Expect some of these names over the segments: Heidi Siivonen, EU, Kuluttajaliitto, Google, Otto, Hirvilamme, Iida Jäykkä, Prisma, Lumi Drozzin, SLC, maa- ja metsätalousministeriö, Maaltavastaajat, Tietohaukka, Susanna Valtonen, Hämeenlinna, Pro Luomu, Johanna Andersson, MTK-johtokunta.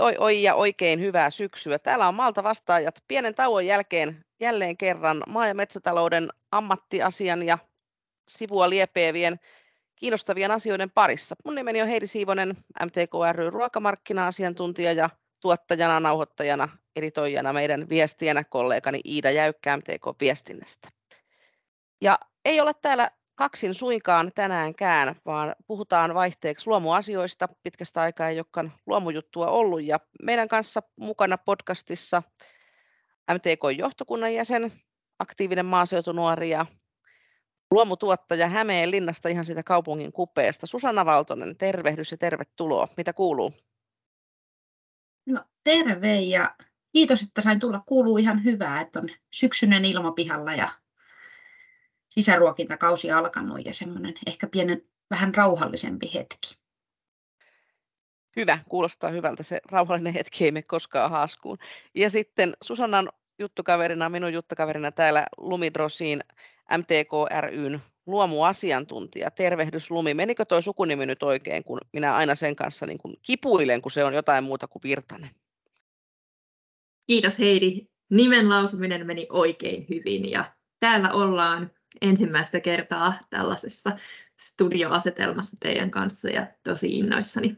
Oi ja oikein hyvää syksyä. Täällä on Maaltavastaajat pienen tauon jälkeen jälleen kerran maa- ja metsätalouden ammattiasian ja sivua liepeävien kiinnostavien asioiden parissa. Mun nimeni on Heidi Siivonen, MTK-ry ruokamarkkina-asiantuntija ja tuottajana, nauhoittajana, editoijana meidän viestienä kollegani Iida Jäykkä MTK-viestinnästä. Ja ei ole täällä kaksin suinkaan tänäänkään, vaan puhutaan vaihteeksi luomuasioista. Pitkästä aikaa ei olekaan luomujuttua ollut. Ja meidän kanssa mukana podcastissa MTK-johtokunnan jäsen, aktiivinen maaseutunuori ja luomutuottaja Hämeenlinnasta, ihan siitä kaupungin kupeesta. Susanna Valtonen, tervehdys ja tervetuloa. Mitä kuuluu? No terve ja kiitos, että sain tulla. Kuuluu ihan hyvää, että on syksyinen ilmapihalla ja sisäruokintakausi alkanut ja semmoinen ehkä pienen vähän rauhallisempi hetki. Hyvä, kuulostaa hyvältä. Se rauhallinen hetki ei mene koskaan haaskuun. Ja sitten Susannan juttukaverina, minun juttukaverina täällä Lumi Drozzin, MTK-ry:n luomuasiantuntija. Tervehdys Lumi. Menikö toi sukunimi nyt oikein, kun minä aina sen kanssa niin kuin kipuilen, kun se on jotain muuta kuin Virtanen? Kiitos Heidi. Nimen lausuminen meni oikein hyvin ja täällä ollaan ensimmäistä kertaa tällaisessa studioasetelmassa teidän kanssa ja tosi innoissani.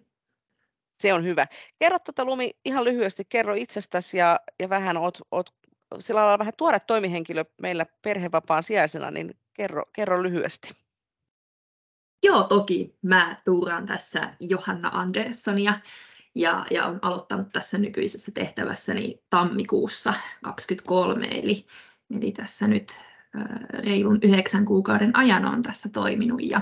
Se on hyvä. Kerro Lumi ihan lyhyesti, kerro itsestäsi ja vähän oot sillä lailla vähän tuore toimihenkilö meillä perhevapaan sijaisena, niin kerro lyhyesti. Joo, toki mä tuuraan tässä Johanna Anderssonia ja olen aloittanut tässä nykyisessä tehtävässäni tammikuussa 2023, eli tässä nyt reilun 9 kuukauden ajan olen tässä toiminut ja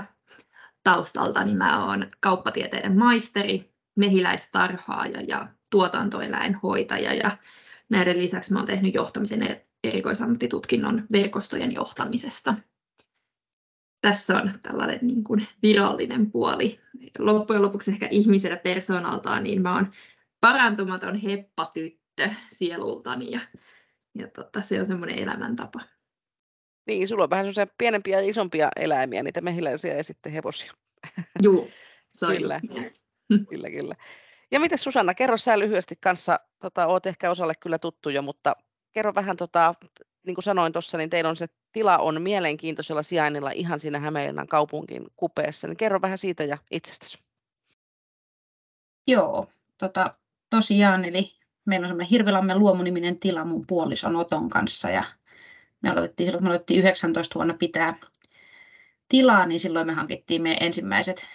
taustaltani mä olen kauppatieteiden maisteri, mehiläistarhaaja ja tuotantoeläinhoitaja ja näiden lisäksi mä olen tehnyt johtamisen erikoisammattitutkinnon verkostojen johtamisesta. Tässä on tällainen niin kuin virallinen puoli. Loppujen lopuksi ehkä ihmisenä persoonaltaan niin mä olen parantumaton heppatyttö sielultani ja se on semmoinen elämäntapa. Niin, sulla on vähän semmoisia pienempiä ja isompia eläimiä, niitä mehiläisiä ja sitten hevosia. Joo, se on kyllä. Kyllä. Ja miten Susanna, kerro sä lyhyesti kanssa, oot ehkä osalle kyllä tuttu jo, mutta kerro vähän, niin kuin sanoin tuossa, niin teillä on se tila on mielenkiintoisella sijainnilla ihan siinä Hämeenlinnan kaupungin kupeessa, niin kerro vähän siitä ja itsestäsi. Joo, tosiaan, eli meillä on semmoinen Hirvilamme luomuniminen tila mun puolison Oton kanssa ja me aloitettiin silloin, kun me aloitettiin 19 vuonna pitää tilaa, niin silloin me hankittiin meidän ensimmäiset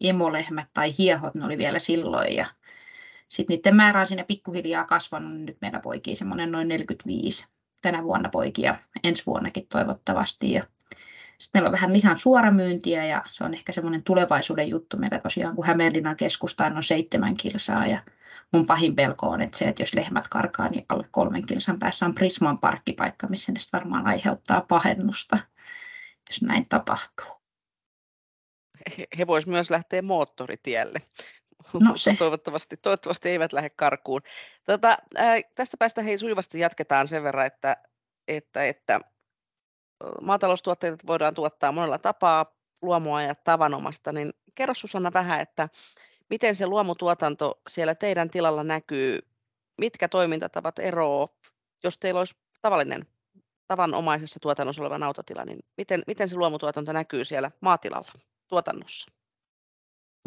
emolehmät tai hiehot, ne oli vielä silloin. Ja sitten niiden määrä on siinä pikkuhiljaa kasvanut, niin nyt meillä poikii semmoinen noin 45 tänä vuonna poikia, ensi vuonnakin toivottavasti. Ja sitten meillä on vähän lihan suoramyyntiä ja se on ehkä semmoinen tulevaisuuden juttu. Meillä tosiaan, kun Hämeenlinnan keskustaan on 7 kilsaa ja mun pahin pelko on, että se, että jos lehmät karkaa, niin alle 3 kilsan päässä on Prisman parkkipaikka, missä ne varmaan aiheuttaa pahennusta, jos näin tapahtuu. He vois myös lähteä moottoritielle. No se. Toivottavasti eivät lähde karkuun. Tästä päästä hei sujuvasti jatketaan sen verran, että maataloustuotteet voidaan tuottaa monella tapaa, luomua ja tavanomasta. Niin kerro Susanna vähän, että miten se luomutuotanto siellä teidän tilalla näkyy? Mitkä toimintatavat eroavat? Jos teillä olisi tavallinen, tavanomaisessa tuotannossa oleva nautatila, niin miten se luomutuotanto näkyy siellä maatilalla tuotannossa?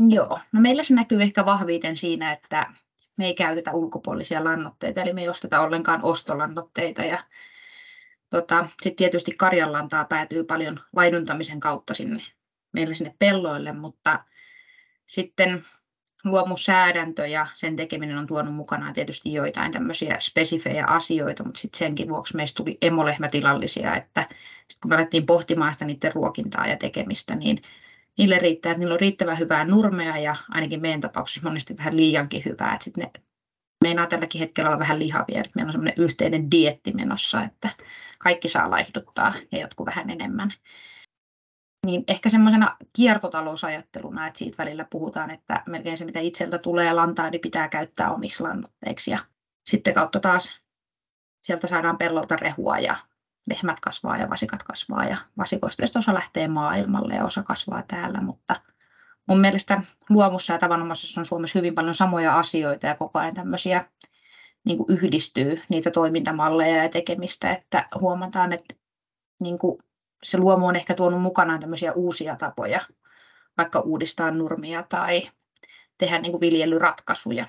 Joo, no meillä se näkyy ehkä vahviten siinä, että me ei käytetä ulkopuolisia lannoitteita, eli me ei osteta ollenkaan ostolannoitteita. Ja sitten tietysti karjanlantaa päätyy paljon laiduntamisen kautta sinne pelloille, mutta sitten luomusäädäntö ja sen tekeminen on tuonut mukanaan tietysti joitain tämmöisiä spesifejä asioita, mutta sitten senkin vuoksi meistä tuli emolehmätilallisia, että sit kun me alettiin pohtimaan sitä niiden ruokintaa ja tekemistä, niin niille riittää, että niillä on riittävän hyvää nurmea ja ainakin meidän tapauksessa monesti vähän liiankin hyvää, että sitten ne meinaa tälläkin hetkellä olla vähän lihavia, että meillä on semmoinen yhteinen dieetti menossa, että kaikki saa laihduttaa ja jotkut vähän enemmän. Niin ehkä semmoisena kiertotalousajatteluna, että siitä välillä puhutaan, että melkein se, mitä itseltä tulee lantaa, niin pitää käyttää omiksi lannoitteiksi. Ja sitten kautta taas sieltä saadaan pellolta rehua ja lehmät kasvaa ja vasikat kasvaa. Ja vasikoista osa lähtee maailmalle ja osa kasvaa täällä, mutta mun mielestä luomussa ja tavanomaisessa on Suomessa hyvin paljon samoja asioita ja koko ajan tämmöisiä niin kuin yhdistyy niitä toimintamalleja ja tekemistä, että huomataan, että niin kuin se luomu on ehkä tuonut mukanaan tämmöisiä uusia tapoja, vaikka uudistaa nurmia tai tehdä niin kuin viljelyratkaisuja.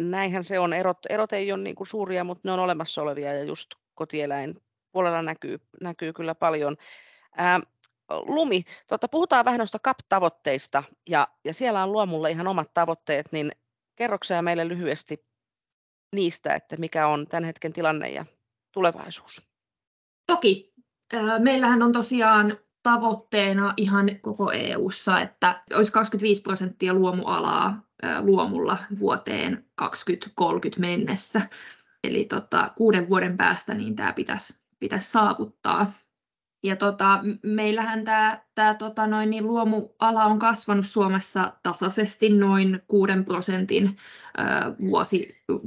Näinhän se on. Erot ei ole niin kuin suuria, mutta ne on olemassa olevia ja just kotieläinpuolella näkyy kyllä paljon. Lumi, puhutaan vähän noista CAP-tavoitteista ja siellä on luomulle ihan omat tavoitteet, niin kerroksia meille lyhyesti niistä, että mikä on tämän hetken tilanne ja tulevaisuus? Toki. Meillähän on tosiaan tavoitteena ihan koko EU:ssa, että olisi 25% luomualaa luomulla vuoteen 2030 mennessä. Eli 6 vuoden päästä niin tämä pitäisi saavuttaa. Ja meillähän tämä niin luomuala on kasvanut Suomessa tasaisesti noin 6%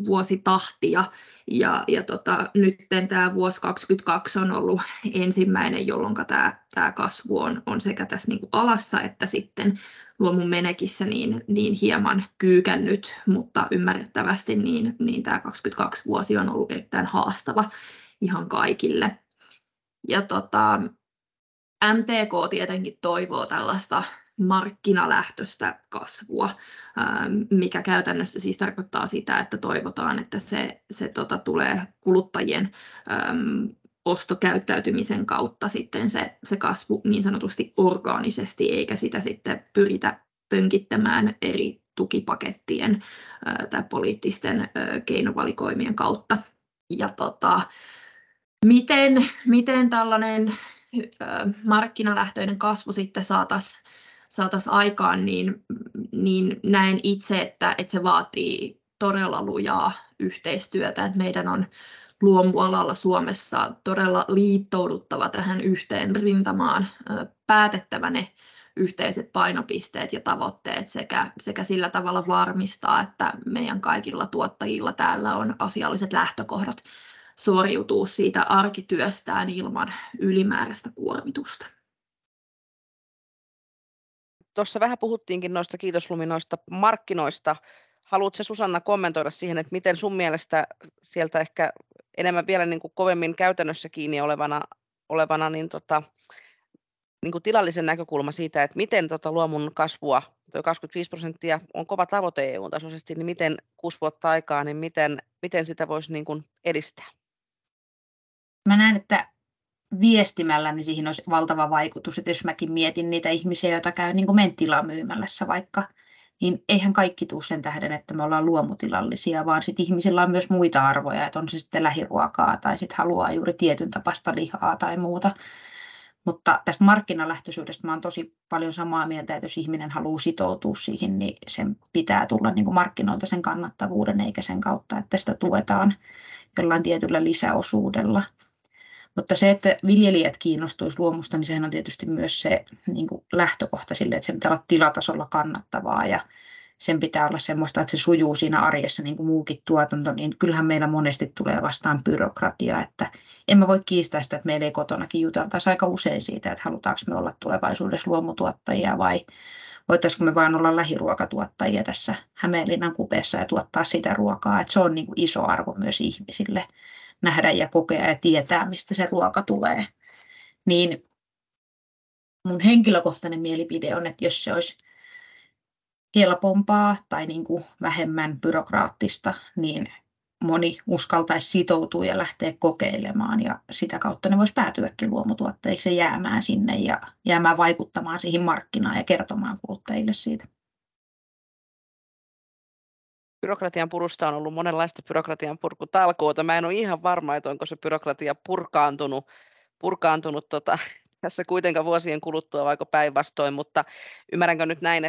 vuositahtia. Ja nyt tämä vuosi 2022 on ollut ensimmäinen, jolloin tämä kasvu on sekä tässä niin kuin alassa että sitten luomun menekissä niin hieman kyykännyt, mutta ymmärrettävästi niin tämä 2022 vuosi on ollut erittäin haastava ihan kaikille. Ja MTK tietenkin toivoo tällaista markkinalähtöistä kasvua, mikä käytännössä siis tarkoittaa sitä, että toivotaan, että se tulee kuluttajien ostokäyttäytymisen kautta sitten se kasvu niin sanotusti orgaanisesti, eikä sitä sitten pyritä pönkittämään eri tukipakettien tai poliittisten keinovalikoimien kautta. Ja miten tällainen markkinalähtöinen kasvu sitten saataisiin aikaan, niin näen itse, että se vaatii todella lujaa yhteistyötä. Että meidän on luomualalla Suomessa todella liittouduttava tähän yhteen rintamaan, päätettävä ne yhteiset painopisteet ja tavoitteet sekä sillä tavalla varmistaa, että meidän kaikilla tuottajilla täällä on asialliset lähtökohdat suoriutuu siitä arkityöstään ilman ylimääräistä kuormitusta. Tuossa vähän puhuttiinkin noista, kiitos Lumi, noista markkinoista. Haluatko Susanna kommentoida siihen, että miten sun mielestä sieltä ehkä enemmän vielä niin kuin kovemmin käytännössä kiinni olevana niin kuin tilallisen näkökulma siitä, että miten luomun kasvua, tuo 25% on kova tavoite EU-tasoisesti, niin miten 6 vuotta aikaa, niin miten sitä voisi niin kuin edistää? Mä näen, että viestimällä niin siihen olisi valtava vaikutus, että jos mäkin mietin niitä ihmisiä, joita käy niin kuin mentilaa myymälässä vaikka, niin eihän kaikki tule sen tähden, että me ollaan luomutilallisia, vaan sit ihmisillä on myös muita arvoja, että on se sitten lähiruokaa tai sitten haluaa juuri tietyn tapasta lihaa tai muuta. Mutta tästä markkinalähtöisyydestä mä oon tosi paljon samaa mieltä, että jos ihminen haluaa sitoutua siihen, niin sen pitää tulla niin kuin markkinoilta sen kannattavuuden, eikä sen kautta, että sitä tuetaan jollain tietyllä lisäosuudella. Mutta se, että viljelijät kiinnostuisivat luomusta, niin sehän on tietysti myös se niin kuin lähtökohta sille, että sen pitää olla tilatasolla kannattavaa ja sen pitää olla semmoista, että se sujuu siinä arjessa niin kuin muukin tuotanto, niin kyllähän meillä monesti tulee vastaan byrokratiaa, että en mä voi kiistää sitä, että meillä ei kotonakin juteltaisi aika usein siitä, että halutaanko me olla tulevaisuudessa luomutuottajia vai voitaisiinko me vaan olla lähiruokatuottajia tässä Hämeenlinnan kupeessa ja tuottaa sitä ruokaa, että se on niin kuin iso arvo myös ihmisille nähdä ja kokea ja tietää, mistä se ruoka tulee. Niin mun henkilökohtainen mielipide on, että jos se olisi helpompaa tai niin kuin vähemmän byrokraattista, niin moni uskaltaisi sitoutua ja lähteä kokeilemaan ja sitä kautta ne voisi päätyäkin luomutuotteiksi ja jäämään sinne ja jäämään vaikuttamaan siihen markkinaan ja kertomaan kuluttajille siitä. Byrokratian purusta on ollut monenlaista byrokratian purkutalkoota. Mä en ole ihan varma, että onko se byrokratia purkaantunut tässä kuitenkaan vuosien kuluttua vaikka päinvastoin, mutta ymmärränkö nyt näin,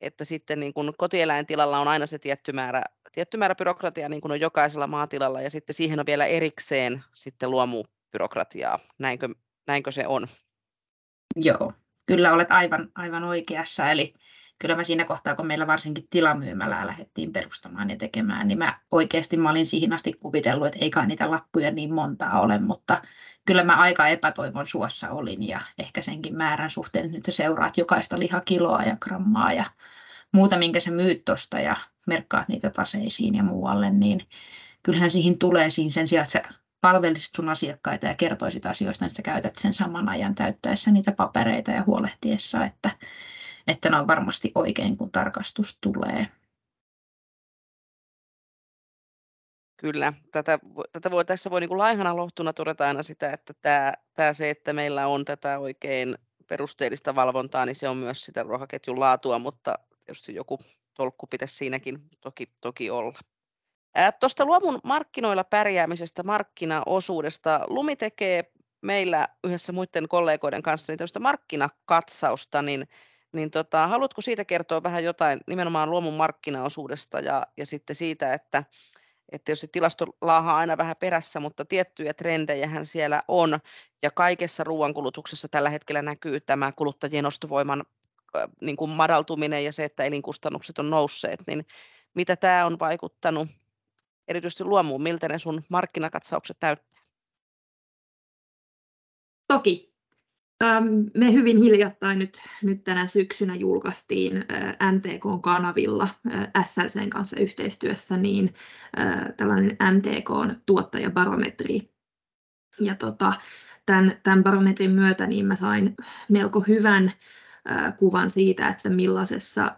että sitten niin kun kotieläintilalla on aina se tietty määrä byrokratiaa, niin kuin on jokaisella maatilalla, ja sitten siihen on vielä erikseen sitten luomubyrokratiaa. Näinkö se on? Joo, kyllä olet aivan oikeassa. Eli kyllä mä siinä kohtaa, kun meillä varsinkin tilamyymälää lähdettiin perustamaan ja tekemään, niin mä oikeasti olin siihen asti kuvitellut, että eikä niitä lappuja niin montaa ole, mutta kyllä mä aika epätoivon suossa olin ja ehkä senkin määrän suhteen, että nyt sä seuraat jokaista lihakiloa ja grammaa ja muuta, minkä sä myyt tuosta ja merkkaat niitä taseisiin ja muualle, niin kyllähän siihen tulee siinä sen sijaan, että sä palvelisit sun asiakkaita ja kertoisit asioista, niin sä käytät sen saman ajan täyttäessä niitä papereita ja huolehtiessa, että ne on varmasti oikein, kun tarkastus tulee. Kyllä, tässä voi niin kuin laihana lohtuna todeta aina sitä, että se, että meillä on tätä oikein perusteellista valvontaa, niin se on myös sitä ruokaketjun laatua, mutta tietysti joku tolkku pitäisi siinäkin toki olla. Tuosta luomun markkinoilla pärjäämisestä, markkinaosuudesta, Lumi tekee meillä yhdessä muiden kollegoiden kanssa niin tämmöistä markkinakatsausta, niin haluatko siitä kertoa vähän jotain nimenomaan luomun markkinaosuudesta ja sitten siitä, että tietysti tilasto laahaa aina vähän perässä, mutta tiettyjä trendejähän siellä on, ja kaikessa ruoankulutuksessa tällä hetkellä näkyy tämä kuluttajien ostovoiman niin kuin madaltuminen ja se, että elinkustannukset on nousseet, niin mitä tämä on vaikuttanut erityisesti luomuun, miltä ne sun markkinakatsaukset näyttää? Toki. Me hyvin hiljattain nyt tänä syksynä julkaistiin MTK-kanavilla SLCn kanssa yhteistyössä niin tällainen MTK-tuottajabarometri. Ja tämän barometrin myötä niin mä sain melko hyvän kuvan siitä, että millaisessa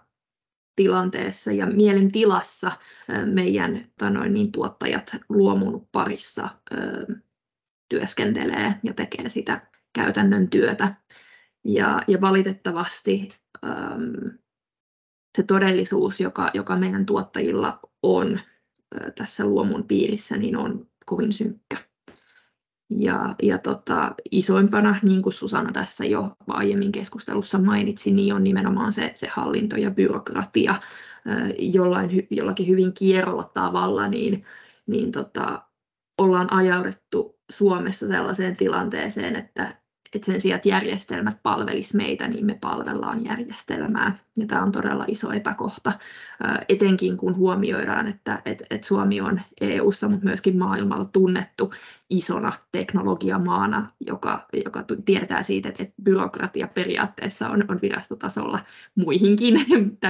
tilanteessa ja mielentilassa meidän tuottajat luomun parissa työskentelee ja tekee sitä käytännön työtä. Ja valitettavasti se todellisuus, joka meidän tuottajilla on tässä luomun piirissä, niin on kovin synkkä. Ja isoimpana, niin kuin Susanna tässä jo aiemmin keskustelussa mainitsi, niin on nimenomaan se hallinto ja byrokratia jollakin hyvin kierolla tavalla, niin ollaan ajauduttu Suomessa sellaiseen tilanteeseen, että sen sijaan, että järjestelmät palvelisi meitä, niin me palvellaan järjestelmää. Ja tämä on todella iso epäkohta, etenkin kun huomioidaan, että Suomi on EU:ssa, mutta myöskin maailmalla tunnettu isona teknologiamaana, joka tietää siitä, että byrokratia periaatteessa on virastotasolla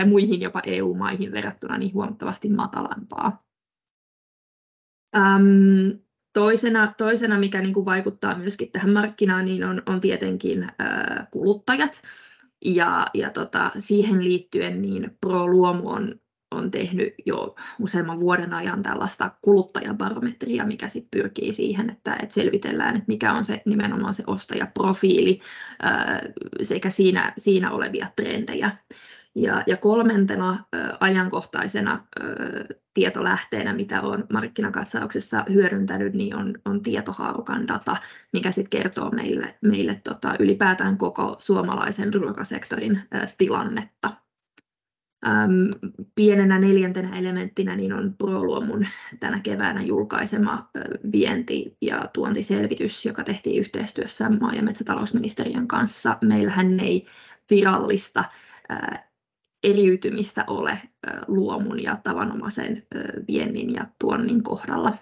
muihin jopa EU-maihin verrattuna niin huomattavasti matalampaa. Toisena, mikä niin kuin vaikuttaa myöskin tähän markkinaan, niin on tietenkin kuluttajat. Ja siihen liittyen niin Pro Luomu on tehnyt jo useamman vuoden ajan tällaista kuluttajabarometria, mikä sit pyrkii siihen, että selvitellään, että mikä on se nimenomaan se ostajaprofiili sekä siinä olevia trendejä. Ja kolmantena ajankohtaisena tietolähteenä, mitä olen markkinakatsauksessa hyödyntänyt, niin on Tietohaukan data, mikä sit kertoo meille ylipäätään koko suomalaisen ruokasektorin tilannetta. Pienenä neljäntenä elementtinä niin on Pro Luomun tänä keväänä julkaisema vienti- ja tuontiselvitys, joka tehtiin yhteistyössä maa- ja metsätalousministeriön kanssa. Meillähän ei virallista eriytymistä ole luomun ja tavanomaisen viennin ja tuonnin kohdalla.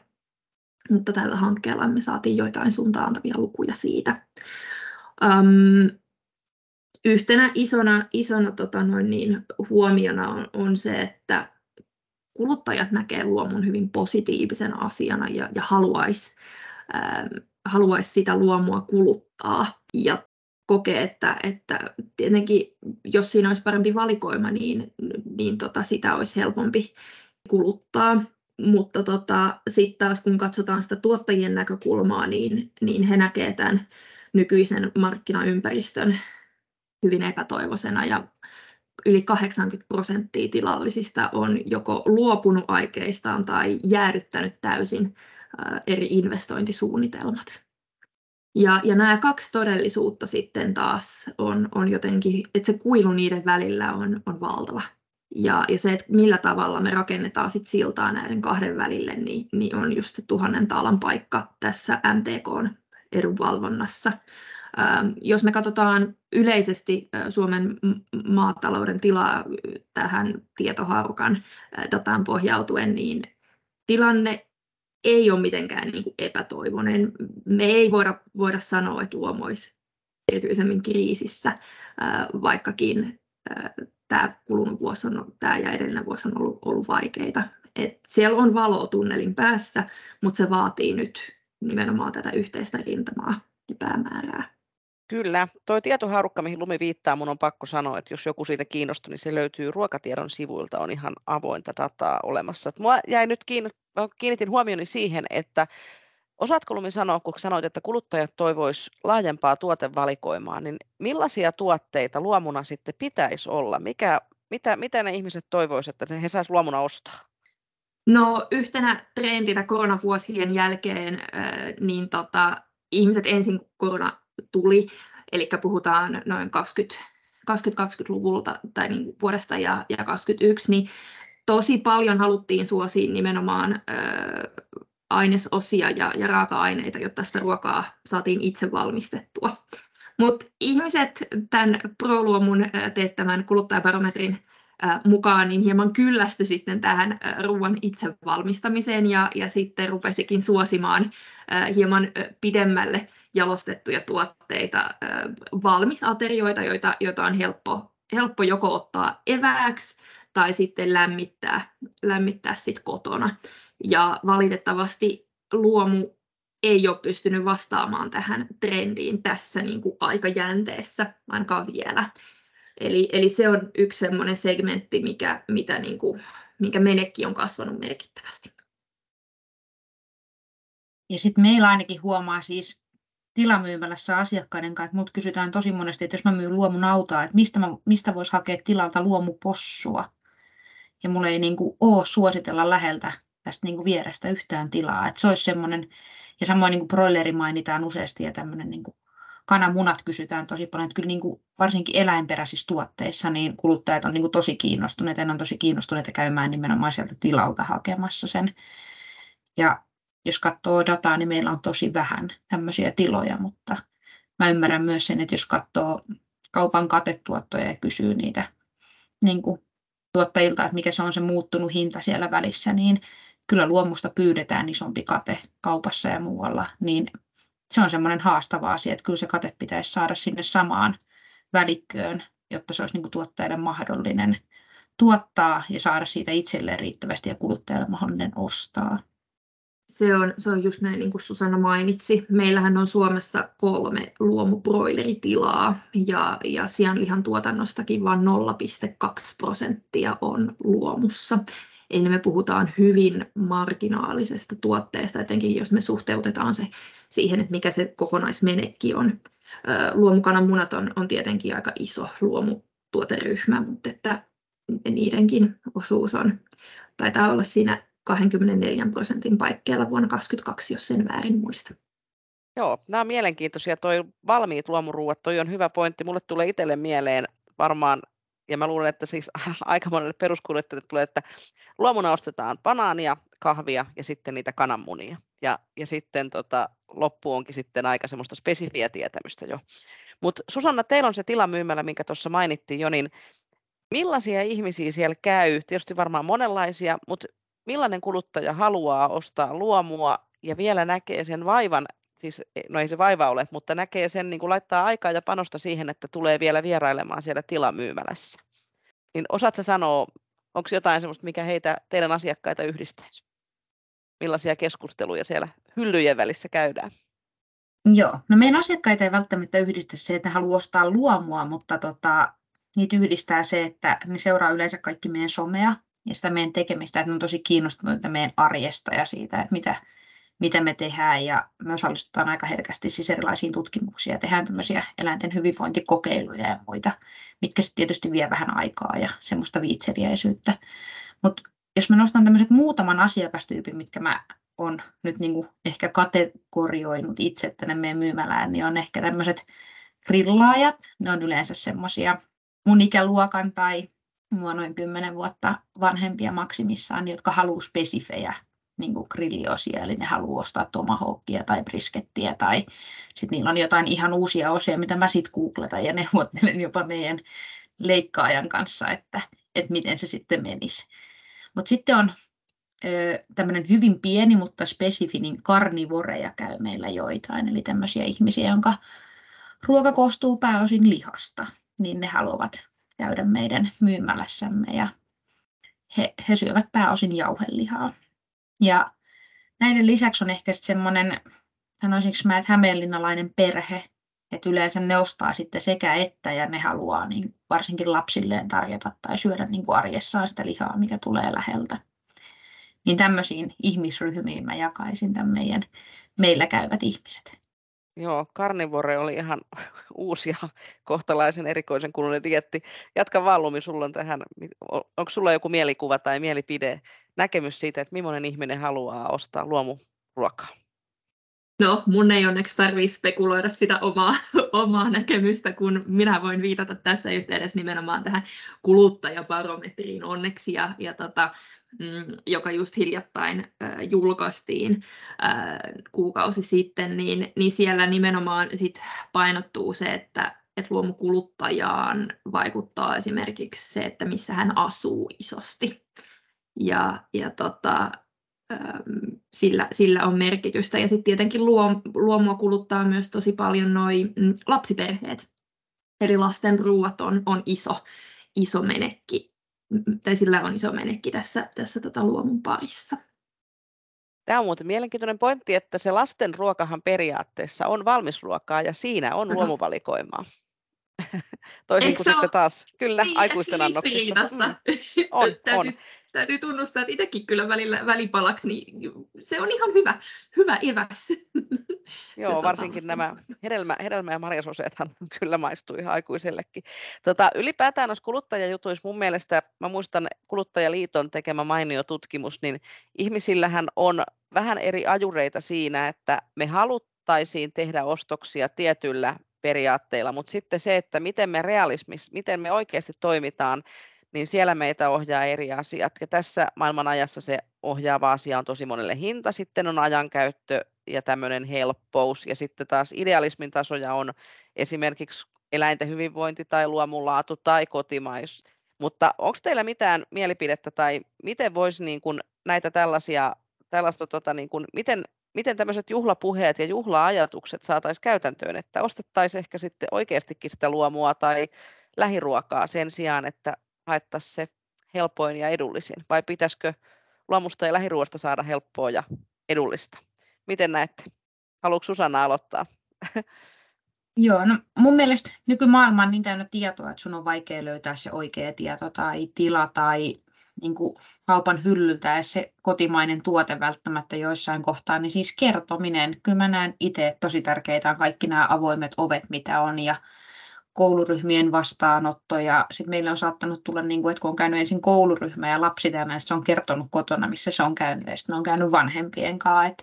Mutta tällä hankkeella me saatiin joitain suuntaantavia lukuja siitä. Yhtenä isona huomiona on se, että kuluttajat näkevät luomun hyvin positiivisen asiana ja haluaisi sitä luomua kuluttaa. Ja kokee, että tietenkin jos siinä olisi parempi valikoima, niin sitä olisi helpompi kuluttaa. Mutta sitten taas kun katsotaan sitä tuottajien näkökulmaa, niin he näkevät tämän nykyisen markkinaympäristön hyvin epätoivoisena. Ja yli 80% tilallisista on joko luopunut aikeistaan tai jäädyttänyt täysin eri investointisuunnitelmat. Ja nämä kaksi todellisuutta sitten taas on jotenkin, että se kuilu niiden välillä on valtava. Ja se, että millä tavalla me rakennetaan sit siltaa näiden kahden välille, niin on just se 1000 taalan paikka tässä MTK:n edunvalvonnassa. Jos me katsotaan yleisesti Suomen maatalouden tilaa tähän Tietohaukan dataan pohjautuen, niin tilanne ei ole mitenkään niin kuin epätoivoinen. Me ei voida sanoa, että luomu olisi erityisemmin kriisissä, vaikkakin tämä kulunut vuosi on, tämä ja edellinen vuosi on ollut vaikeita. Et siellä on valoa tunnelin päässä, mutta se vaatii nyt nimenomaan tätä yhteistä rintamaa ja päämäärää. Kyllä. Tuo tietohaarukka, mihin Lumi viittaa, minun on pakko sanoa, että jos joku siitä kiinnostuu, niin se löytyy ruokatiedon sivuilta, on ihan avointa dataa olemassa. Minua jäi nyt kiinnitin huomioni siihen, että osaatko Lumi sanoa, kun sanoit, että kuluttajat toivoisivat laajempaa tuotevalikoimaa, niin millaisia tuotteita luomuna sitten pitäisi olla? Mitä ne ihmiset toivoisivat, että he saisivat luomuna ostaa? No yhtenä trendinä koronavuosien jälkeen niin ihmiset ensin korona tuli, eli puhutaan noin 2020-luvulta tai niin vuodesta ja 2021, niin tosi paljon haluttiin suosia nimenomaan ainesosia ja raaka-aineita, jotta sitä ruokaa saatiin itse valmistettua. Mutta ihmiset tämän Pro Luomun teettämän kuluttajabarometrin mukaan niin hieman kyllästy sitten tähän ruoan itse valmistamiseen ja sitten rupesikin suosimaan hieman pidemmälle jalostettuja tuotteita, valmisaterioita, joita on helppo joko ottaa evääksi tai sitten lämmittää sit kotona. Ja valitettavasti luomu ei ole pystynyt vastaamaan tähän trendiin tässä niin kuin aikajänteessä ainakaan vielä. Eli se on yksi semmoinen segmentti, minkä menekki on kasvanut merkittävästi. Ja sitten meillä ainakin huomaa siis tilamyymälässä asiakkaiden kanssa, että minulta kysytään tosi monesti, että jos mä myyn luomunautaa, että mistä voisi hakea tilalta luomupossua. Ja minulla ei ole suositella läheltä tästä vierestä yhtään tilaa. Että se olisi semmoinen, ja samoin broileri mainitaan useasti ja tämmöinen kananmunat kysytään tosi paljon, että kyllä varsinkin eläinperäisissä tuotteissa niin kuluttajat on tosi kiinnostuneita, ja on tosi kiinnostuneita käymään nimenomaan sieltä tilalta hakemassa sen. Ja jos katsoo dataa, niin meillä on tosi vähän tämmöisiä tiloja, mutta mä ymmärrän myös sen, että jos katsoo kaupan katetuottoja ja kysyy niitä tuottajilta, että mikä se on se muuttunut hinta siellä välissä, niin kyllä luomusta pyydetään isompi kate kaupassa ja muualla, niin se on semmoinen haastava asia, että kyllä se kate pitäisi saada sinne samaan välikköön, jotta se olisi tuottajalle mahdollinen tuottaa ja saada siitä itselleen riittävästi ja kuluttajalle mahdollinen ostaa. Se on just näin, niin kuin Susanna mainitsi. Meillähän on Suomessa 3 luomubroileritilaa ja sianlihan tuotannostakin vain 0,2% on luomussa. Eli me puhutaan hyvin marginaalisesta tuotteesta, etenkin jos me suhteutetaan se siihen, että mikä se kokonaismenekki on. Luomukananmunat on tietenkin aika iso luomutuoteryhmä, mutta että niidenkin osuus taitaa olla siinä 24% paikkeilla vuonna 2022, jos en väärin muista. Joo, nämä on mielenkiintoisia. Toi valmiit luomuruuat, toi on hyvä pointti. Mulle tulee itselle mieleen varmaan, ja mä luulen, että siis aika monelle peruskuluttajille tulee, että luomuna ostetaan banaania, kahvia ja sitten niitä kananmunia. Ja sitten loppu onkin sitten aika semmoista spesifiä tietämystä jo. Mutta Susanna, teillä on se tilamyymälä, minkä tuossa mainittiin jo, niin millaisia ihmisiä siellä käy? Tietysti varmaan monenlaisia, mutta millainen kuluttaja haluaa ostaa luomua ja vielä näkee sen vaivan, siis no ei se vaiva ole, mutta näkee sen, niin kun laittaa aikaa ja panosta siihen, että tulee vielä vierailemaan siellä tilamyymälässä. Niin osaatko sanoa, onko jotain sellaista, mikä teidän asiakkaita yhdistäisi? Millaisia keskusteluja siellä hyllyjen välissä käydään? Joo, no meidän asiakkaita ei välttämättä yhdistä se, että haluaa ostaa luomua, mutta niitä yhdistää se, että ne seuraa yleensä kaikki meidän somea ja sitä meidän tekemistä, että ne on tosi kiinnostuneita meidän arjesta ja siitä, että mitä me tehdään, ja me osallistutaan aika herkästi siis erilaisiin tutkimuksiin ja tehdään tämmöisiä eläinten hyvinvointikokeiluja ja muita, mitkä sitten tietysti vie vähän aikaa ja semmoista viitseliäisyyttä. Mutta jos mä nostan tämmöiset muutaman asiakastyypin, mitkä mä oon nyt ehkä kategorioinut itse tänne meidän myymälään, niin on ehkä tämmöiset grillaajat, ne on yleensä semmoisia mun ikäluokan tai mua noin 10 vuotta vanhempia maksimissaan, jotka haluaa spesifejä grilliosia, eli ne haluaa ostaa tomahawkia tai briskettiä, tai sitten niillä on jotain ihan uusia osia, mitä mä sitten googletan ja neuvottelen jopa meidän leikkaajan kanssa, että miten se sitten menisi. Mutta sitten on tämmöinen hyvin pieni, mutta spesifi, niin karnivoreja käy meillä joitain, eli tämmöisiä ihmisiä, jonka ruoka koostuu pääosin lihasta, niin ne haluavat käydä meidän myymälässämme ja he syövät pääosin jauhelihaa. Ja näiden lisäksi on ehkä semmoinen, sanoisinko mä, että hämeenlinnalainen perhe, että yleensä ne ostaa sitten sekä että ja ne haluaa niin varsinkin lapsilleen tarjota tai syödä niin kuin arjessaan sitä lihaa, mikä tulee läheltä. Niin tämmöisiin ihmisryhmiin mä jakaisin tämän meillä käyvät ihmiset. Joo, karnivore oli ihan uusi ja kohtalaisen erikoisen kuulunen dieetti. Jatka vaan, Lumi, sulla on tähän, onko sulla joku mielikuva tai mielipide, näkemys siitä, että millainen ihminen haluaa ostaa luomuruokaa? No, mun ei onneksi tarvitse spekuloida sitä omaa näkemystä, kun minä voin viitata tässä yhteydessä nimenomaan tähän kuluttajabarometriin onneksi, joka just hiljattain julkaistiin kuukausi sitten, niin siellä nimenomaan sit painottuu se, että luomukuluttajaan vaikuttaa esimerkiksi se, että missä hän asuu isosti. Sillä on merkitystä. Ja sitten tietenkin luomua kuluttaa myös tosi paljon lapsiperheet. Eli lasten ruuat on iso menekki, tai sillä on iso menekki tässä luomun parissa. Tämä on muuten mielenkiintoinen pointti, että se lasten ruokahan periaatteessa on valmisruokaa ja siinä on luomuvalikoimaa. Toisin kuin sitten taas, kyllä, niin, aikuisten annoksissa. Täytyy tunnustaa, että itsekin kyllä välipalaksi, niin se on ihan hyvä eväs. Joo, varsinkin nämä hedelmä- ja marjasoseethan kyllä maistuu ihan aikuisellekin. Ylipäätään noissa kuluttajajutuissa mun mielestä, mä muistan Kuluttajaliiton tekemä mainio tutkimus, niin ihmisillähän on vähän eri ajureita siinä, että me haluttaisiin tehdä ostoksia tietyllä periaatteilla, mutta sitten se, että miten me oikeasti toimitaan, niin siellä meitä ohjaa eri asiat. Ja tässä maailmanajassa se ohjaava asia on tosi monelle hinta, sitten on ajankäyttö ja tämmöinen helppous. Ja sitten taas idealismin tasoja on esimerkiksi eläinten hyvinvointi tai luomulaatu tai kotimaisuus. Mutta onko teillä mitään mielipidettä tai miten voisi niin kuin näitä miten tämmöiset juhlapuheet ja juhlaajatukset saataisiin käytäntöön, että ostettaisiin ehkä sitten oikeastikin sitä luomua tai lähiruokaa sen sijaan, että haettaisiin se helpoin ja edullisin? Vai pitäisikö luomusta ja lähiruoasta saada helppoa ja edullista? Miten näette? Haluatko Susanna aloittaa? Joo, no mun mielestä nykymaailma on niin täynnä tietoa, että sun on vaikea löytää se oikea tieto tai tila tai niin kuin kaupan hyllyltä se kotimainen tuote välttämättä joissain kohtaa, niin siis kertominen. Kyllä mä näen itse, että tosi tärkeitä on kaikki nämä avoimet ovet, mitä on, ja kouluryhmien vastaanotto, ja sitten meillä on saattanut tulla, niin kuin, että kun on käynyt ensin kouluryhmä ja lapsi tänään, se on kertonut kotona, missä se on käynyt, ja sitten on käynyt vanhempien kanssa,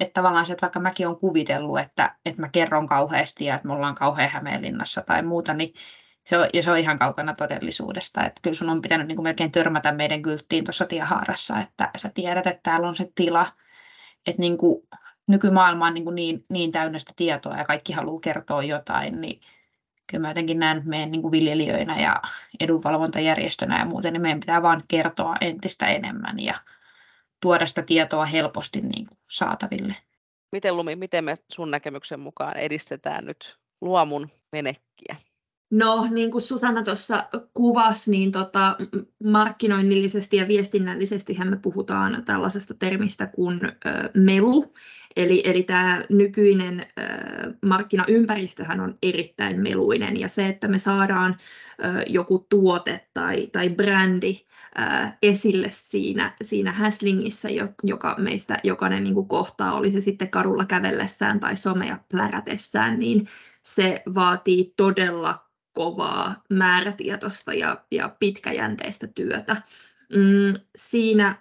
että tavallaan se, että vaikka mäkin olen kuvitellut, että mä kerron kauheasti ja että me ollaan kauhean Hämeenlinnassa tai muuta, niin se on ihan kaukana todellisuudesta. Että kyllä sun on pitänyt niin kuin melkein törmätä meidän kylttiin tuossa tiehaarassa, että sä tiedät, että täällä on se tila. Että niin kuin nykymaailma on niin täynnä sitä tietoa ja kaikki haluaa kertoa jotain, niin kyllä mä jotenkin näen, että meidän niin kuin viljelijöinä ja edunvalvontajärjestönä ja muuten, niin meidän pitää vaan kertoa entistä enemmän ja tuoda sitä tietoa helposti niin kuin saataville. Miten, Lumi, miten me sun näkemyksen mukaan edistetään nyt luomun menekkiä? No, niin kuin Susanna tuossa kuvasi, niin markkinoinnillisesti ja viestinnällisestihän me puhutaan tällaisesta termistä kuin melu. Eli tämä nykyinen markkinaympäristöhän on erittäin meluinen, ja se, että me saadaan joku tuote tai brändi esille siinä häslingissä, joka meistä jokainen niin kuin kohtaa, oli se sitten kadulla kävellessään tai somea plärätessään, niin se vaatii todella kovaa määrätietoista ja pitkäjänteistä työtä. Siinä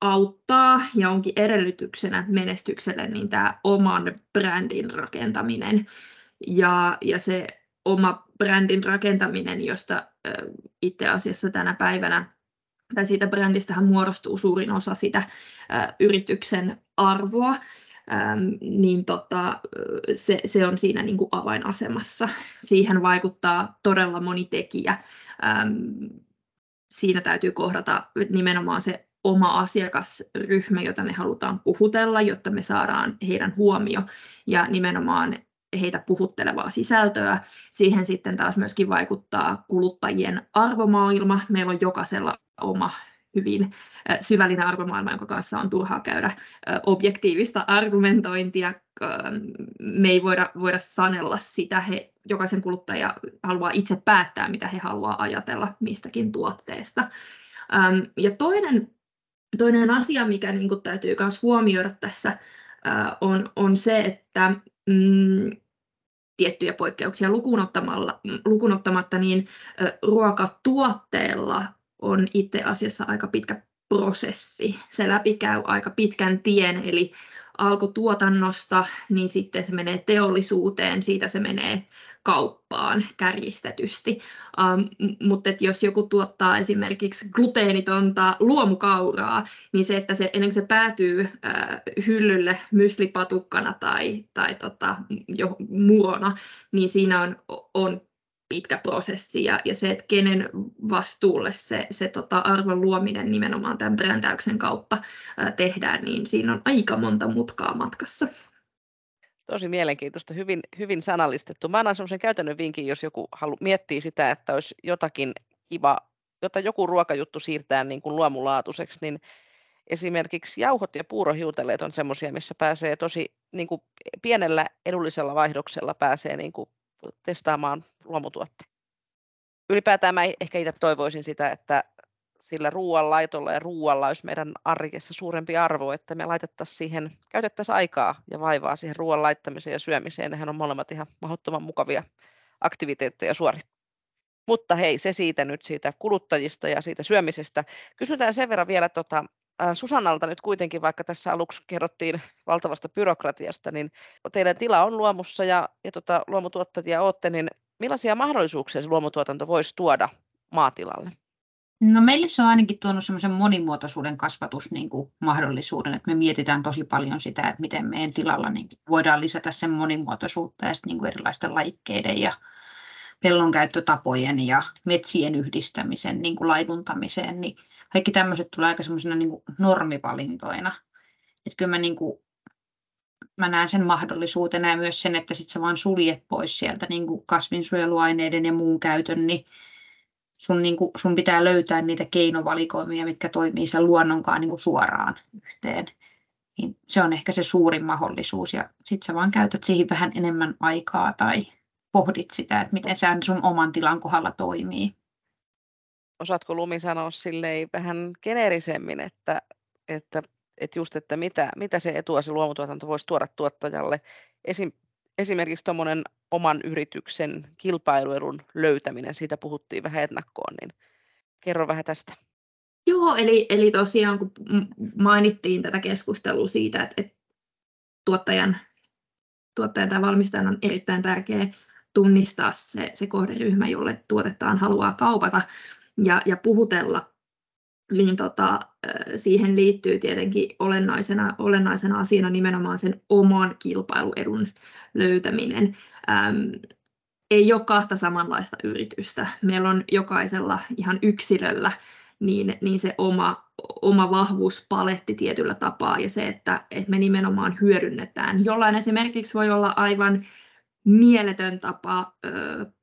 auttaa ja onkin edellytyksenä menestykselle niin tämä oman brändin rakentaminen ja se oma brändin rakentaminen, josta itse asiassa tänä päivänä, tai siitä brändistähän muodostuu suurin osa sitä yrityksen arvoa, niin se on siinä niin kuin avainasemassa. Siihen vaikuttaa todella moni tekijä. Siinä täytyy kohdata nimenomaan se oma asiakasryhmä, jota me halutaan puhutella, jotta me saadaan heidän huomio ja nimenomaan heitä puhuttelevaa sisältöä. Siihen sitten taas myöskin vaikuttaa kuluttajien arvomaailma. Meillä on jokaisella oma hyvin syvällinen arvomaailma, jonka kanssa on turhaa käydä objektiivista argumentointia. Me ei voida sanella sitä. Jokaisen kuluttaja haluaa itse päättää, mitä he haluaa ajatella mistäkin tuotteesta. Ja toinen asia, mikä niin kuin täytyy myös huomioida tässä, on se, että tiettyjä poikkeuksia lukuunottamatta, niin ruokatuotteella on itse asiassa aika pitkä prosessi. Se läpikäy aika pitkän tien, eli alkutuotannosta, niin sitten se menee teollisuuteen, siitä se menee kauppaan kärjistetysti. Mutta jos joku tuottaa esimerkiksi gluteenitonta luomukauraa, niin se, että se, ennen kuin se päätyy hyllylle mysslipatukkana tai jo murona, niin siinä on pitkä prosessi ja se, että kenen vastuulle se arvon luominen nimenomaan tämän brändäyksen kautta tehdään, niin siinä on aika monta mutkaa matkassa. Tosi mielenkiintoista, hyvin, hyvin sanallistettu. Mä annan semmoisen käytännön vinkin, jos joku miettii sitä, että olisi jotakin kiva, jota joku ruokajuttu siirtää niin kuin luomulaatuiseksi, niin esimerkiksi jauhot ja puurohiutaleet on semmoisia, missä pääsee tosi niin kuin pienellä edullisella vaihdoksella pääsee niin kuin testaamaan luomutuotteen. Ylipäätään mä ehkä itse toivoisin sitä, että sillä ruoanlaitolla ja ruoalla olisi meidän arjessa suurempi arvo, että me käytettäisiin aikaa ja vaivaa siihen ruoan laittamiseen ja syömiseen. Nehän on molemmat ihan mahdottoman mukavia aktiviteetteja suorittaa. Mutta hei, se siitä nyt siitä kuluttajista ja siitä syömisestä. Kysytään sen verran vielä Susannalta nyt kuitenkin, vaikka tässä aluksi kerrottiin valtavasta byrokratiasta, niin teidän tila on luomussa ja luomutuottajia olette, niin millaisia mahdollisuuksia se luomutuotanto voisi tuoda maatilalle? No meille se on ainakin tuonut semmoisen monimuotoisuuden kasvatus niin kuin mahdollisuuden, että me mietitään tosi paljon sitä, että miten meidän tilalla niin voidaan lisätä sen monimuotoisuutta ja niin kuin erilaisten lajikkeiden ja pellonkäyttötapojen ja metsien yhdistämisen niin kuin laiduntamiseen, niin kaikki tämmöiset tulee aika semmoisena niin kuin normivalintoina. Että kyllä mä näen sen mahdollisuutena ja myös sen, että sit sä vaan suljet pois sieltä niin kuin kasvinsuojeluaineiden ja muun käytön, niin sun pitää löytää niitä keinovalikoimia, mitkä toimii sen luonnonkaan niin kuin suoraan yhteen. Niin se on ehkä se suurin mahdollisuus ja sit sä vaan käytät siihen vähän enemmän aikaa tai pohdit sitä, että miten sä sun oman tilan kohdalla toimii. Osaatko Lumi sanoa silleen vähän geneerisemmin, että mitä se etua se luomutuotanto voisi tuoda tuottajalle? Esimerkiksi tuommoinen oman yrityksen kilpailuedun löytäminen, siitä puhuttiin vähän ennakkoon, niin kerro vähän tästä. Joo, eli tosiaan kun mainittiin tätä keskustelua siitä, että tuottajan tai valmistajan on erittäin tärkeää tunnistaa se kohderyhmä, jolle tuotettaan haluaa kaupata. Ja puhutella, niin siihen liittyy tietenkin olennaisena asiana nimenomaan sen oman kilpailuedun löytäminen. Ei ole kahta samanlaista yritystä. Meillä on jokaisella ihan yksilöllä niin se oma vahvuuspaletti tietyllä tapaa ja se, että me nimenomaan hyödynnetään. Jollain esimerkiksi voi olla aivan mieletön tapa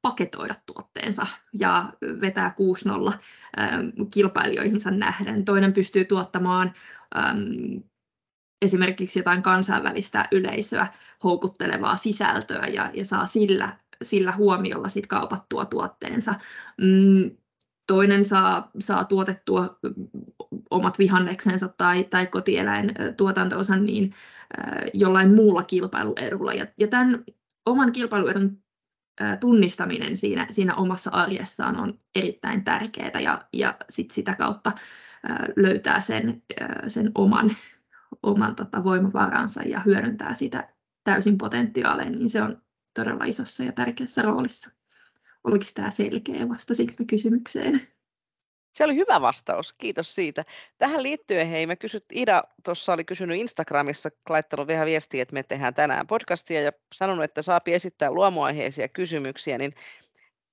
paketoida tuotteensa ja vetää 6-0 kilpailijoihinsa nähden. Toinen pystyy tuottamaan esimerkiksi jotain kansainvälistä yleisöä houkuttelevaa sisältöä ja saa sillä huomiolla sit kaupattua tuotteensa. Toinen saa tuotettua omat vihanneksensa tai kotieläintuotantonsa niin jollain muulla kilpailuedulla. Ja tämän oman kilpailuedun tunnistaminen siinä omassa arjessaan on erittäin tärkeää ja sit sitä kautta löytää sen oman voimavaransa ja hyödyntää sitä täysin potentiaaleen, niin se on todella isossa ja tärkeässä roolissa. Oliko tämä selkeä vastasiksi me kysymykseen? Se oli hyvä vastaus, kiitos siitä. Tähän liittyen, hei, Ida tuossa oli kysynyt Instagramissa, laittanut vähän viestiä, että me tehdään tänään podcastia ja sanonut, että saapi esittää luomuaiheisia kysymyksiä, niin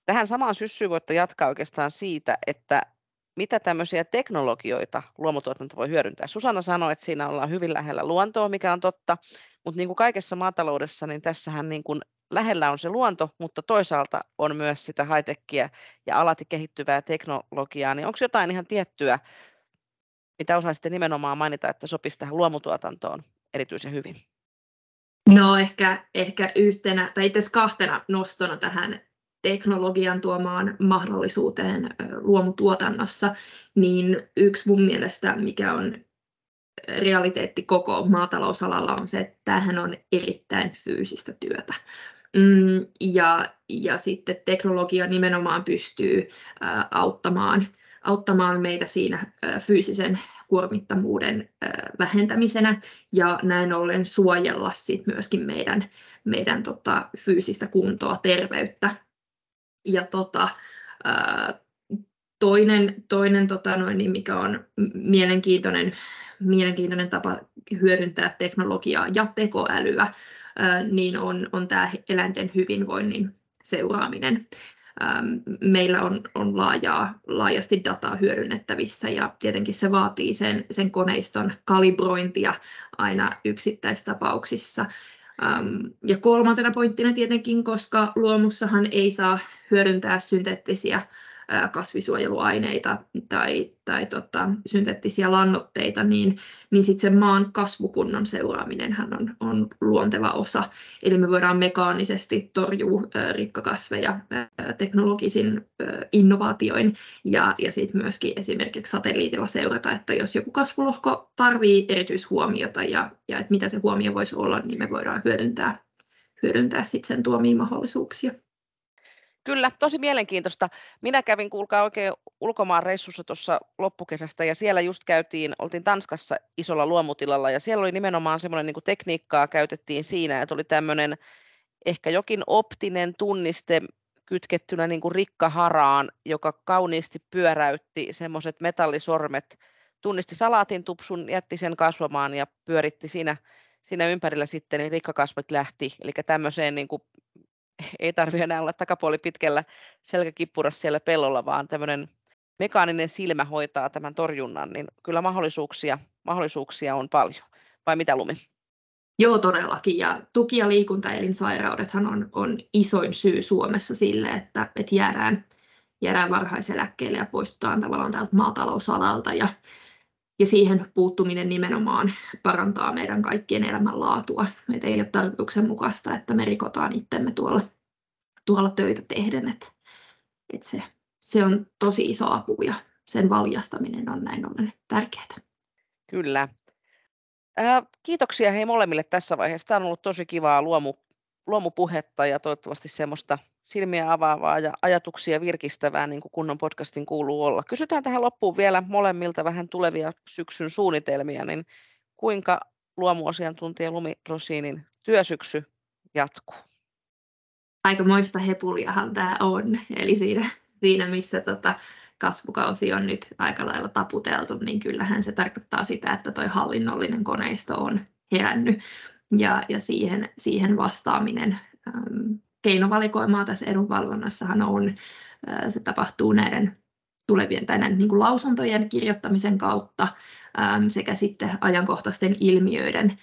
tähän samaan syssyyn voitte jatkaa oikeastaan siitä, että mitä tämmöisiä teknologioita luomutuotanto voi hyödyntää. Susanna sanoi, että siinä ollaan hyvin lähellä luontoa, mikä on totta, mutta niin kuin kaikessa maataloudessa, niin tässähän niin kuin lähellä on se luonto, mutta toisaalta on myös sitä high-techia ja alati kehittyvää teknologiaa, niin onko jotain ihan tiettyä, mitä osaisitte nimenomaan mainita, että sopisi tähän luomutuotantoon erityisen hyvin? No ehkä yhtenä tai itse asiassa kahtena nostona tähän teknologian tuomaan mahdollisuuteen luomutuotannossa, niin yksi mun mielestä, mikä on realiteetti koko maatalousalalla, on se, että tämähän on erittäin fyysistä työtä. Ja sitten teknologia nimenomaan pystyy auttamaan meitä siinä fyysisen kuormittavuuden vähentämisenä ja näin ollen suojella sit myöskin meidän fyysistä kuntoa, terveyttä. Ja toinen, mikä on mielenkiintoinen tapa hyödyntää teknologiaa ja tekoälyä, niin on tämä eläinten hyvinvoinnin seuraaminen. Meillä on laajasti dataa hyödynnettävissä ja tietenkin se vaatii sen koneiston kalibrointia aina yksittäistapauksissa. Ja kolmantena pointtina tietenkin, koska luomussahan ei saa hyödyntää synteettisiä kasvisuojeluaineita tai synteettisiä lannoitteita, niin sitten se maan kasvukunnon seuraaminenhan on luonteva osa. Eli me voidaan mekaanisesti torjua rikkakasveja teknologisin innovaatioin ja sitten myöskin esimerkiksi satelliitilla seurata, että jos joku kasvulohko tarvii erityishuomiota ja että mitä se huomio voisi olla, niin me voidaan hyödyntää sit sen tuomia mahdollisuuksia. Kyllä, tosi mielenkiintoista. Minä kävin, kuulkaa, oikein ulkomaan reissussa tuossa loppukesästä ja siellä just oltiin Tanskassa isolla luomutilalla ja siellä oli nimenomaan semmoinen niin kuin tekniikkaa käytettiin siinä, että oli tämmöinen ehkä jokin optinen tunniste kytkettynä niin kuin rikkaharaan, joka kauniisti pyöräytti semmoiset metallisormet, tunnisti salaatin tupsun, jätti sen kasvamaan ja pyöritti siinä ympärillä sitten, niin rikkakasvet lähti, eli tämmöiseen niin kuin ei tarvitse enää olla takapuoli pitkällä selkäkippurassa siellä pellolla, vaan tämmöinen mekaaninen silmä hoitaa tämän torjunnan, niin kyllä mahdollisuuksia on paljon. Vai mitä, Lumi? Joo, todellakin. Ja tuki- ja liikuntaelinsairaudethan on isoin syy Suomessa sille, että jäädään varhaiseläkkeelle ja poistutaan tavallaan tältä maatalousalalta. Ja siihen puuttuminen nimenomaan parantaa meidän kaikkien elämänlaatua. Meitä ei ole tarkoituksenmukaista, että me rikotaan itsemme tuolla töitä tehden. Et se on tosi iso apu ja sen valjastaminen on näin ollen tärkeää. Kyllä. Kiitoksia hei molemmille tässä vaiheessa. Tämä on ollut tosi kivaa luomupuhetta ja toivottavasti semmoista silmiä avaavaa ja ajatuksia virkistävää, niin kuin kunnon podcastin kuuluu olla. Kysytään tähän loppuun vielä molemmilta vähän tulevia syksyn suunnitelmia, niin kuinka luomuasiantuntija Lumi Drozzinin työsyksy jatkuu? Aikamoista hepuljahan tämä on, eli siinä missä kasvukausi on nyt aika lailla taputeltu, niin kyllähän se tarkoittaa sitä, että tuo hallinnollinen koneisto on herännyt ja siihen vastaaminen. Keinovalikoimaa tässä edunvalvonnassahan on. Se tapahtuu näiden tulevien niin kuin lausuntojen kirjoittamisen kautta sekä sitten ajankohtaisten ilmiöiden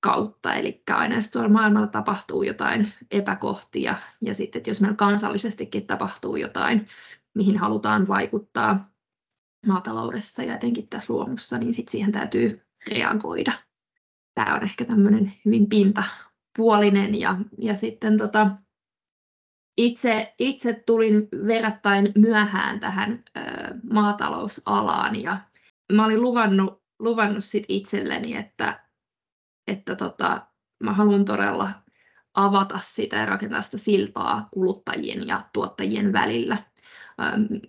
kautta. Eli aina jos tuolla maailmalla tapahtuu jotain epäkohtia ja sitten jos meillä kansallisestikin tapahtuu jotain, mihin halutaan vaikuttaa maataloudessa ja etenkin tässä luomussa, niin sitten siihen täytyy reagoida. Tämä on ehkä tämmöinen hyvin pintapuolinen ja sitten itse tulin verrattain myöhään tähän maatalousalaan ja mä olin luvannut sit itselleni, että mä haluan todella avata sitä ja rakentaa sitä siltaa kuluttajien ja tuottajien välillä.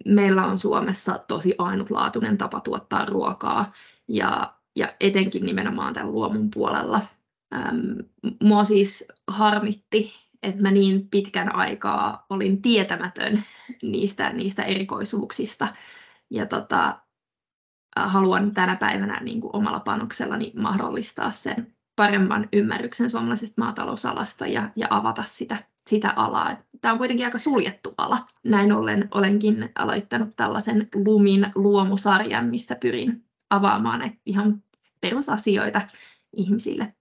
Meillä on Suomessa tosi ainutlaatuinen tapa tuottaa ruokaa ja etenkin nimenomaan tämän luomun puolella. Mua siis harmitti, että mä niin pitkän aikaa olin tietämätön niistä erikoisuuksista. Ja haluan tänä päivänä niin kuin omalla panoksellani mahdollistaa sen paremman ymmärryksen suomalaisesta maatalousalasta ja avata sitä sitä alaa. Tämä on kuitenkin aika suljettu ala. Näin ollen olenkin aloittanut tällaisen Lumin luomusarjan, missä pyrin avaamaan näitä ihan perusasioita ihmisille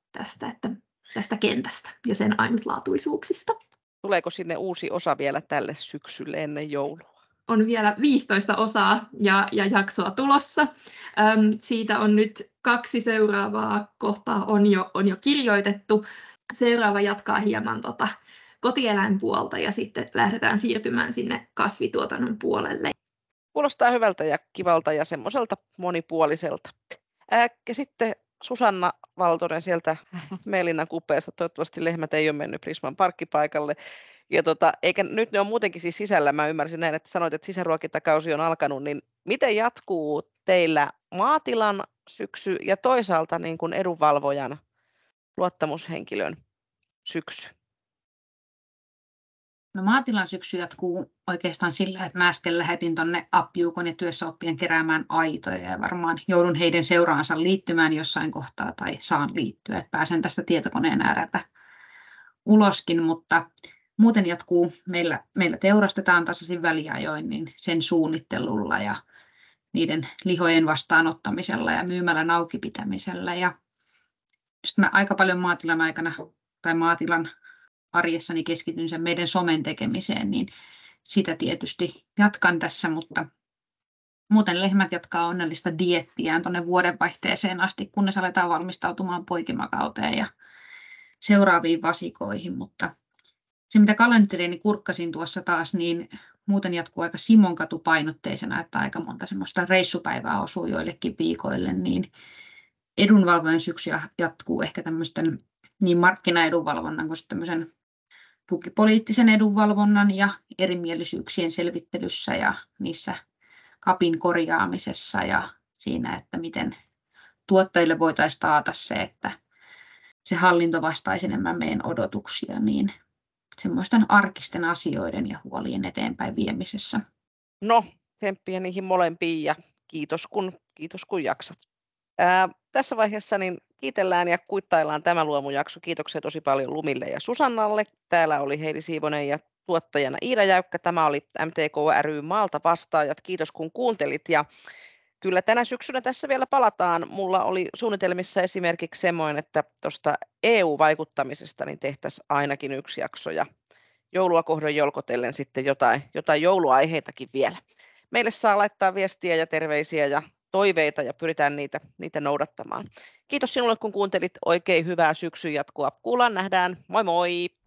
tästä kentästä ja sen ainutlaatuisuuksista. Tuleeko sinne uusi osa vielä tälle syksylle ennen joulua? On vielä 15 osaa ja jaksoa tulossa. Siitä on nyt 2 seuraavaa kohtaa on jo kirjoitettu. Seuraava jatkaa hieman kotieläinpuolta ja sitten lähdetään siirtymään sinne kasvituotannon puolelle. Kuulostaa hyvältä ja kivalta ja semmoiselta monipuoliselta. Ja sitten Susanna Valtonen sieltä Meelinnan kupeesta. Toivottavasti lehmät ei ole mennyt Prisman parkkipaikalle. Ja eikä nyt ne on muutenkin siis sisällä. Mä ymmärsin näin, että sanoit, että sisäruokintakausi on alkanut. Niin miten jatkuu teillä maatilan syksy ja toisaalta niin kuin edunvalvojan luottamushenkilön syksy? No, maatilan syksy jatkuu oikeastaan sillä, että mä äsken lähetin tuonne appiukon ja työssäoppien keräämään aitoja ja varmaan joudun heidän seuraansa liittymään jossain kohtaa tai saan liittyä, että pääsen tästä tietokoneen ääreltä uloskin, mutta muuten jatkuu. Meillä teurastetaan tasaisin väliajoin niin sen suunnittelulla ja niiden lihojen vastaanottamisella ja myymälän auki pitämisellä ja sitten mä aika paljon maatilan aikana tai maatilan arjessani keskityn sen meidän somen tekemiseen, niin sitä tietysti jatkan tässä, mutta muuten lehmät jatkaa onnellista diettiään tuonne vuodenvaihteeseen asti, kunnes aletaan valmistautumaan poikimakauteen ja seuraaviin vasikoihin, mutta se mitä kalenteriini kurkkasin tuossa taas, niin muuten jatkuu aika Simonkatu-painotteisena, että aika monta semmoista reissupäivää osuu joillekin viikoille, niin edunvalvojen syksy jatkuu ehkä tämmöisten niin markkinaedunvalvonnan kuin tämmöisen tukipoliittisen edunvalvonnan ja erimielisyyksien selvittelyssä ja niissä kapin korjaamisessa ja siinä, että miten tuottajille voitaisiin taata se, että se hallinto vastaisi enemmän meidän odotuksia, niin semmoisten arkisten asioiden ja huolien eteenpäin viemisessä. No, tsemppiä niihin molempiin ja kiitos kun jaksat. Tässä vaiheessa niin kiitellään ja kuittaillaan tämä luomujakso. Kiitoksia tosi paljon Lumille ja Susannalle. Täällä oli Heidi Siivonen ja tuottajana Iida Jäykkä. Tämä oli MTK ry Maaltavastaajat. Kiitos kun kuuntelit. Ja kyllä tänä syksynä tässä vielä palataan. Mulla oli suunnitelmissa esimerkiksi semmoinen, että tuosta EU-vaikuttamisesta niin tehtäisiin ainakin yksi jakso. Ja joulua kohden jolkotellen sitten jotain jouluaiheitakin vielä. Meille saa laittaa viestiä ja terveisiä ja toiveita ja pyritään niitä noudattamaan. Kiitos sinulle, kun kuuntelit. Oikein hyvää syksyn jatkoa. Kuullaan, nähdään. Moi moi!